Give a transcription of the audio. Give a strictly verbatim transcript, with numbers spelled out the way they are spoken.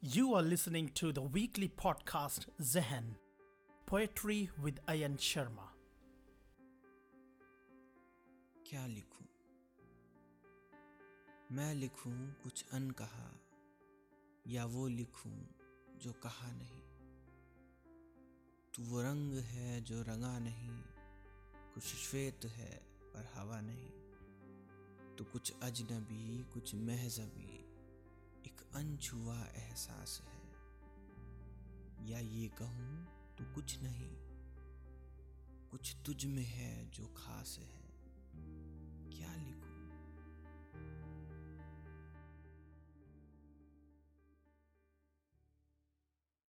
You are listening to the weekly podcast Zehen, Poetry with Ayan Sharma। क्या लिखूं? मैं लिखूं कुछ अनकहा या वो लिखूं जो कहा नहीं। तू वो रंग है जो रंगा नहीं, कुछ श्वेत है पर हवा नहीं। तू कुछ अजनबी कुछ महजबी, एक अनछुआ एहसास है। या ये कहूं तो कुछ नहीं, कुछ तुझ में है जो खास है।